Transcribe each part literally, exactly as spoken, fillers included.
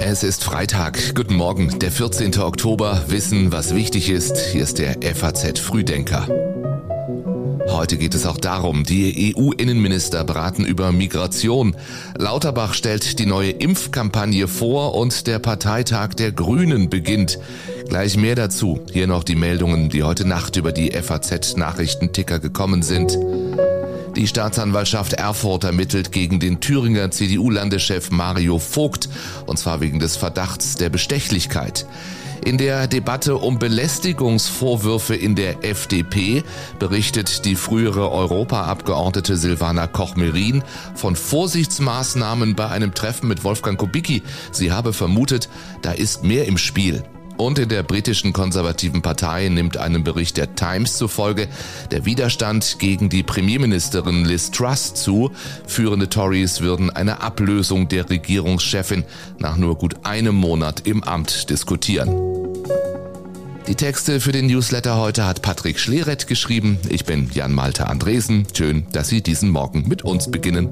Es ist Freitag. Guten Morgen, der vierzehnten Oktober. Wissen, was wichtig ist. Hier ist der F A Z-Frühdenker. Heute geht es auch darum, die E U-Innenminister beraten über Migration. Lauterbach stellt die neue Impfkampagne vor und der Parteitag der Grünen beginnt. Gleich mehr dazu. Hier noch die Meldungen, die heute Nacht über die F A Z-Nachrichtenticker gekommen sind. Die Staatsanwaltschaft Erfurt ermittelt gegen den Thüringer C D U-Landeschef Mario Vogt, und zwar wegen des Verdachts der Bestechlichkeit. In der Debatte um Belästigungsvorwürfe in der F D P berichtet die frühere Europaabgeordnete Silvana Koch-Mehrin von Vorsichtsmaßnahmen bei einem Treffen mit Wolfgang Kubicki. Sie habe vermutet, da ist mehr im Spiel. Und in der britischen konservativen Partei nimmt einem Bericht der Times zufolge der Widerstand gegen die Premierministerin Liz Truss zu. Führende Tories würden eine Ablösung der Regierungschefin nach nur gut einem Monat im Amt diskutieren. Die Texte für den Newsletter heute hat Patrick Schlereth geschrieben. Ich bin Jan Malte Andresen. Schön, dass Sie diesen Morgen mit uns beginnen.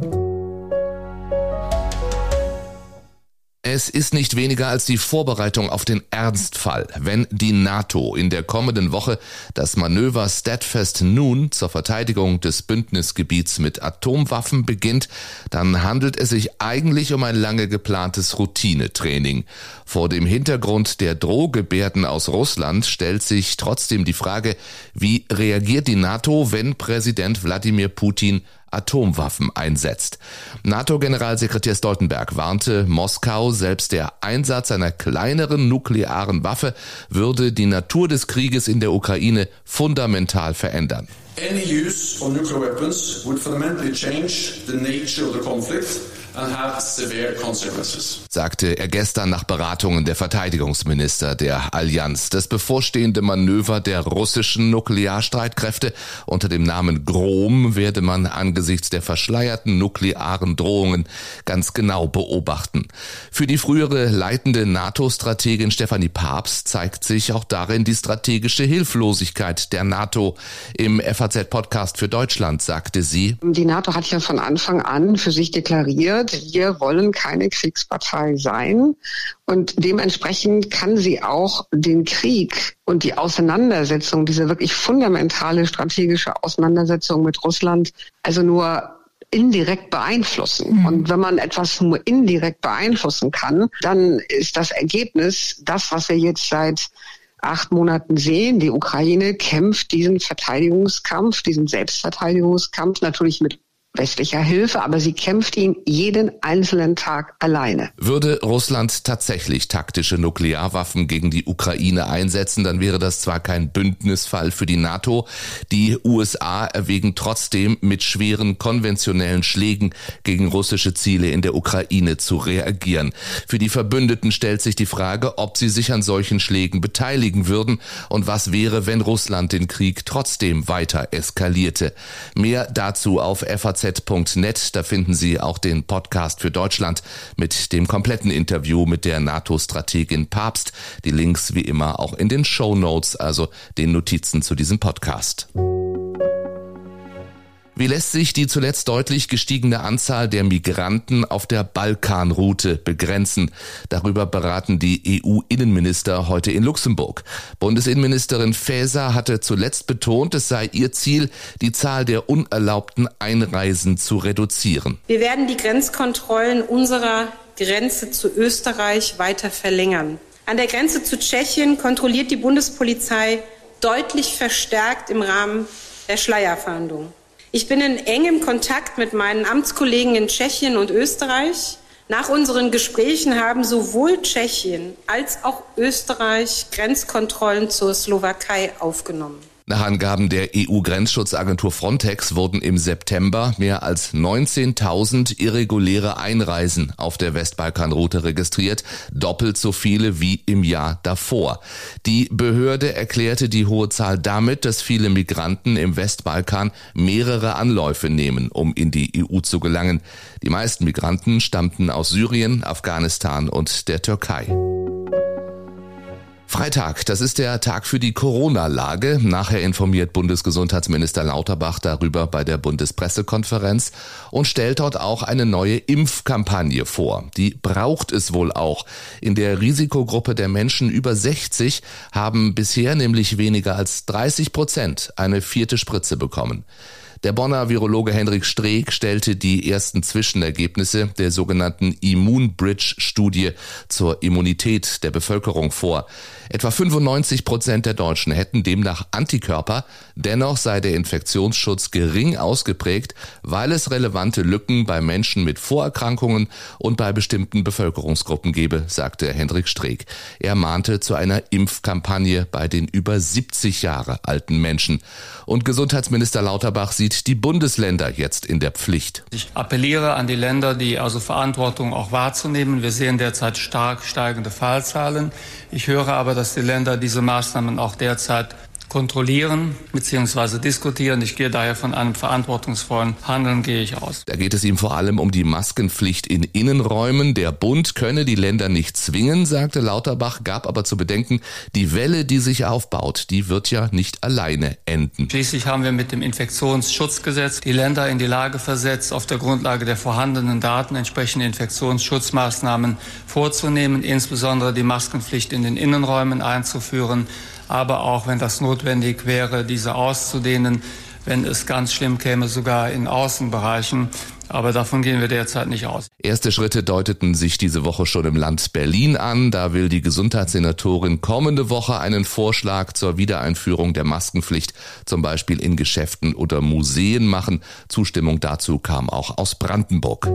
Es ist nicht weniger als die Vorbereitung auf den Ernstfall, wenn die NATO in der kommenden Woche das Manöver Steadfast Noon zur Verteidigung des Bündnisgebiets mit Atomwaffen beginnt, dann handelt es sich eigentlich um ein lange geplantes Routinetraining. Vor dem Hintergrund der Drohgebärden aus Russland stellt sich trotzdem die Frage, wie reagiert die NATO, wenn Präsident Wladimir Putin Atomwaffen einsetzt. NATO-Generalsekretär Stoltenberg warnte Moskau, selbst der Einsatz einer kleineren nuklearen Waffe würde die Natur des Krieges in der Ukraine fundamental verändern. Any use of nuclear weapons would fundamentally change the nature of the conflict and have severe consequences, sagte er gestern nach Beratungen der Verteidigungsminister der Allianz. Das bevorstehende Manöver der russischen Nuklearstreitkräfte unter dem Namen GROM werde man angesichts der verschleierten nuklearen Drohungen ganz genau beobachten. Für die frühere leitende NATO-Strategin Stefanie Pabst zeigt sich auch darin die strategische Hilflosigkeit der NATO. Im F A Z-Podcast für Deutschland sagte sie: Die NATO hat ja von Anfang an für sich deklariert, wir wollen keine Kriegspartei sein, und dementsprechend kann sie auch den Krieg und die Auseinandersetzung, diese wirklich fundamentale strategische Auseinandersetzung mit Russland, also nur indirekt beeinflussen. Mhm. Und wenn man etwas nur indirekt beeinflussen kann, dann ist das Ergebnis das, was wir jetzt seit acht Monaten sehen. Die Ukraine kämpft diesen Verteidigungskampf, diesen Selbstverteidigungskampf natürlich mit westlicher Hilfe, aber sie kämpft ihn jeden einzelnen Tag alleine. Würde Russland tatsächlich taktische Nuklearwaffen gegen die Ukraine einsetzen, dann wäre das zwar kein Bündnisfall für die NATO. Die U S A erwägen trotzdem, mit schweren konventionellen Schlägen gegen russische Ziele in der Ukraine zu reagieren. Für die Verbündeten stellt sich die Frage, ob sie sich an solchen Schlägen beteiligen würden und was wäre, wenn Russland den Krieg trotzdem weiter eskalierte. Mehr dazu auf F A Z. Da finden Sie auch den Podcast für Deutschland mit dem kompletten Interview mit der NATO-Strategin Pabst. Die Links wie immer auch in den Shownotes, also den Notizen zu diesem Podcast. Wie lässt sich die zuletzt deutlich gestiegene Anzahl der Migranten auf der Balkanroute begrenzen? Darüber beraten die E U-Innenminister heute in Luxemburg. Bundesinnenministerin Faeser hatte zuletzt betont, es sei ihr Ziel, die Zahl der unerlaubten Einreisen zu reduzieren. Wir werden die Grenzkontrollen unserer Grenze zu Österreich weiter verlängern. An der Grenze zu Tschechien kontrolliert die Bundespolizei deutlich verstärkt im Rahmen der Schleierfahndung. Ich bin in engem Kontakt mit meinen Amtskollegen in Tschechien und Österreich. Nach unseren Gesprächen haben sowohl Tschechien als auch Österreich Grenzkontrollen zur Slowakei aufgenommen. Nach Angaben der E U-Grenzschutzagentur Frontex wurden im September mehr als neunzehntausend irreguläre Einreisen auf der Westbalkanroute registriert, doppelt so viele wie im Jahr davor. Die Behörde erklärte die hohe Zahl damit, dass viele Migranten im Westbalkan mehrere Anläufe nehmen, um in die E U zu gelangen. Die meisten Migranten stammten aus Syrien, Afghanistan und der Türkei. Freitag, das ist der Tag für die Corona-Lage. Nachher informiert Bundesgesundheitsminister Lauterbach darüber bei der Bundespressekonferenz und stellt dort auch eine neue Impfkampagne vor. Die braucht es wohl auch. In der Risikogruppe der Menschen über sechzig haben bisher nämlich weniger als dreißig Prozent eine vierte Spritze bekommen. Der Bonner Virologe Henrik Streeck stellte die ersten Zwischenergebnisse der sogenannten Immunbridge-Studie zur Immunität der Bevölkerung vor. Etwa fünfundneunzig Prozent der Deutschen hätten demnach Antikörper. Dennoch sei der Infektionsschutz gering ausgeprägt, weil es relevante Lücken bei Menschen mit Vorerkrankungen und bei bestimmten Bevölkerungsgruppen gebe, sagte Henrik Streeck. Er mahnte zu einer Impfkampagne bei den über siebzig Jahre alten Menschen. Und Gesundheitsminister Lauterbach sieht die Bundesländer jetzt in der Pflicht. Ich appelliere an die Länder, die also Verantwortung auch wahrzunehmen. Wir sehen derzeit stark steigende Fallzahlen. Ich höre aber, dass die Länder diese Maßnahmen auch derzeit kontrollieren bzw. diskutieren. Ich gehe daher von einem verantwortungsvollen Handeln gehe ich aus. Da geht es ihm vor allem um die Maskenpflicht in Innenräumen. Der Bund könne die Länder nicht zwingen, sagte Lauterbach, gab aber zu bedenken, die Welle, die sich aufbaut, die wird ja nicht alleine enden. Schließlich haben wir mit dem Infektionsschutzgesetz die Länder in die Lage versetzt, auf der Grundlage der vorhandenen Daten entsprechende Infektionsschutzmaßnahmen vorzunehmen, insbesondere die Maskenpflicht in den Innenräumen einzuführen, aber auch, wenn das notwendig wäre, diese auszudehnen, wenn es ganz schlimm käme, sogar in Außenbereichen. Aber davon gehen wir derzeit nicht aus. Erste Schritte deuteten sich diese Woche schon im Land Berlin an. Da will die Gesundheitssenatorin kommende Woche einen Vorschlag zur Wiedereinführung der Maskenpflicht, zum Beispiel in Geschäften oder Museen, machen. Zustimmung dazu kam auch aus Brandenburg.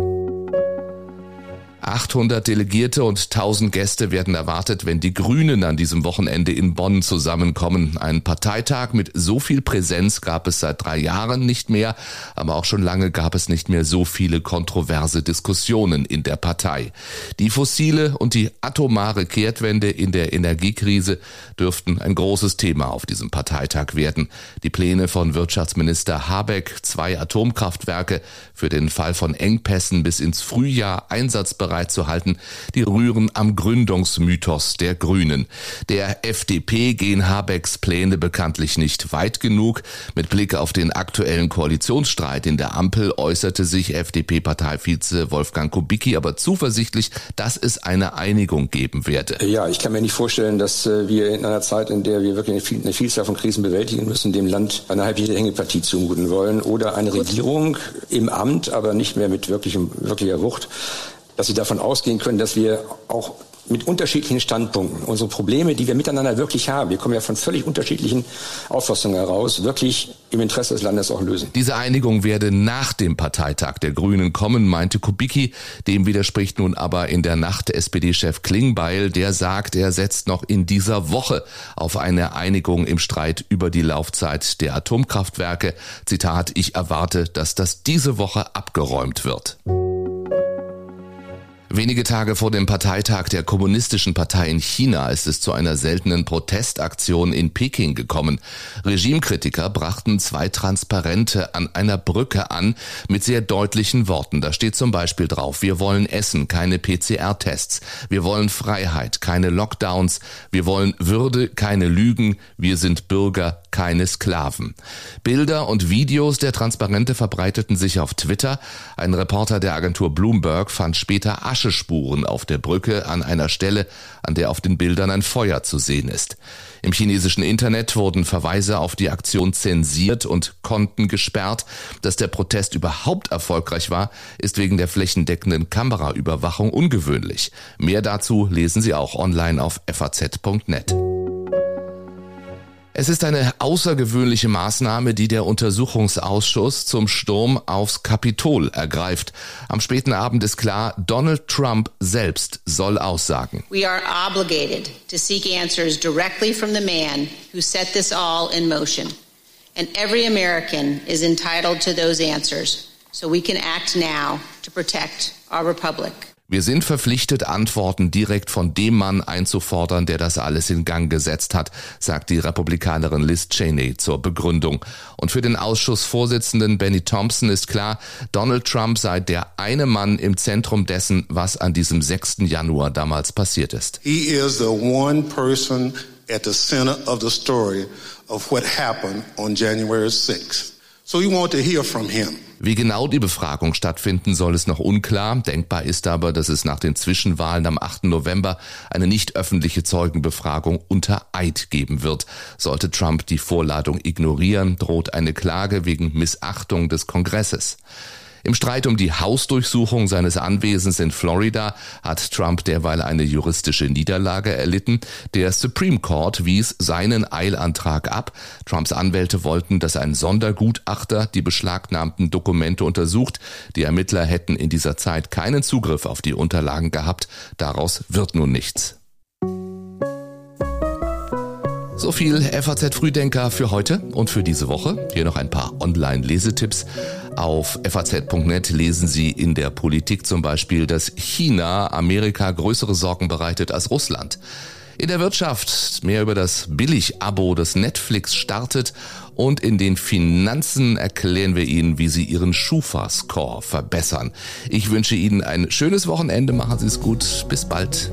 achthundert Delegierte und tausend Gäste werden erwartet, wenn die Grünen an diesem Wochenende in Bonn zusammenkommen. Einen Parteitag mit so viel Präsenz gab es seit drei Jahren nicht mehr, aber auch schon lange gab es nicht mehr so viele kontroverse Diskussionen in der Partei. Die fossile und die atomare Kehrtwende in der Energiekrise dürften ein großes Thema auf diesem Parteitag werden. Die Pläne von Wirtschaftsminister Habeck, zwei Atomkraftwerke für den Fall von Engpässen bis ins Frühjahr einsatzbereit zu halten, die rühren am Gründungsmythos der Grünen. Der F D P gehen Habecks Pläne bekanntlich nicht weit genug. Mit Blick auf den aktuellen Koalitionsstreit in der Ampel äußerte sich F D P-Parteivize Wolfgang Kubicki aber zuversichtlich, dass es eine Einigung geben werde. Ja, ich kann mir nicht vorstellen, dass wir in einer Zeit, in der wir wirklich eine Vielzahl von Krisen bewältigen müssen, dem Land eine halbjährige Hängepartie zumuten wollen oder eine Regierung im Amt, aber nicht mehr mit wirklichem, wirklicher Wucht, dass sie davon ausgehen können, dass wir auch mit unterschiedlichen Standpunkten unsere Probleme, die wir miteinander wirklich haben, wir kommen ja von völlig unterschiedlichen Auffassungen heraus, wirklich im Interesse des Landes auch lösen. Diese Einigung werde nach dem Parteitag der Grünen kommen, meinte Kubicki. Dem widerspricht nun aber in der Nacht S P D-Chef Klingbeil. Der sagt, er setzt noch in dieser Woche auf eine Einigung im Streit über die Laufzeit der Atomkraftwerke. Zitat, ich erwarte, dass das diese Woche abgeräumt wird. Wenige Tage vor dem Parteitag der Kommunistischen Partei in China ist es zu einer seltenen Protestaktion in Peking gekommen. Regimekritiker brachten zwei Transparente an einer Brücke an mit sehr deutlichen Worten. Da steht zum Beispiel drauf, wir wollen Essen, keine P C R-Tests. Wir wollen Freiheit, keine Lockdowns. Wir wollen Würde, keine Lügen. Wir sind Bürger, keine Sklaven. Bilder und Videos der Transparente verbreiteten sich auf Twitter. Ein Reporter der Agentur Bloomberg fand später Asche Spuren auf der Brücke an einer Stelle, an der auf den Bildern ein Feuer zu sehen ist. Im chinesischen Internet wurden Verweise auf die Aktion zensiert und Konten gesperrt. Dass der Protest überhaupt erfolgreich war, ist wegen der flächendeckenden Kameraüberwachung ungewöhnlich. Mehr dazu lesen Sie auch online auf f a z punkt net. Es ist eine außergewöhnliche Maßnahme, die der Untersuchungsausschuss zum Sturm aufs Kapitol ergreift. Am späten Abend ist klar, Donald Trump selbst soll aussagen. We are obligated to seek answers directly from the man who set this all in motion. And every American is entitled to those answers, so we can act now to protect our republic. Wir sind verpflichtet, Antworten direkt von dem Mann einzufordern, der das alles in Gang gesetzt hat, sagt die Republikanerin Liz Cheney zur Begründung. Und für den Ausschussvorsitzenden Benny Thompson ist klar, Donald Trump sei der eine Mann im Zentrum dessen, was an diesem sechsten Januar damals passiert ist. He is the one person at the center of the story of what happened on January sixth. So you want to hear from him. Wie genau die Befragung stattfinden soll, ist noch unklar. Denkbar ist aber, dass es nach den Zwischenwahlen am achten November eine nicht öffentliche Zeugenbefragung unter Eid geben wird. Sollte Trump die Vorladung ignorieren, droht eine Klage wegen Missachtung des Kongresses. Im Streit um die Hausdurchsuchung seines Anwesens in Florida hat Trump derweil eine juristische Niederlage erlitten. Der Supreme Court wies seinen Eilantrag ab. Trumps Anwälte wollten, dass ein Sondergutachter die beschlagnahmten Dokumente untersucht. Die Ermittler hätten in dieser Zeit keinen Zugriff auf die Unterlagen gehabt. Daraus wird nun nichts. So viel F A Z-Frühdenker für heute und für diese Woche. Hier noch ein paar Online-Lesetipps. Auf F A Z Punkt net lesen Sie in der Politik zum Beispiel, dass China Amerika größere Sorgen bereitet als Russland. In der Wirtschaft mehr über das Billig-Abo, das Netflix startet. Und in den Finanzen erklären wir Ihnen, wie Sie Ihren Schufa-Score verbessern. Ich wünsche Ihnen ein schönes Wochenende. Machen Sie es gut. Bis bald.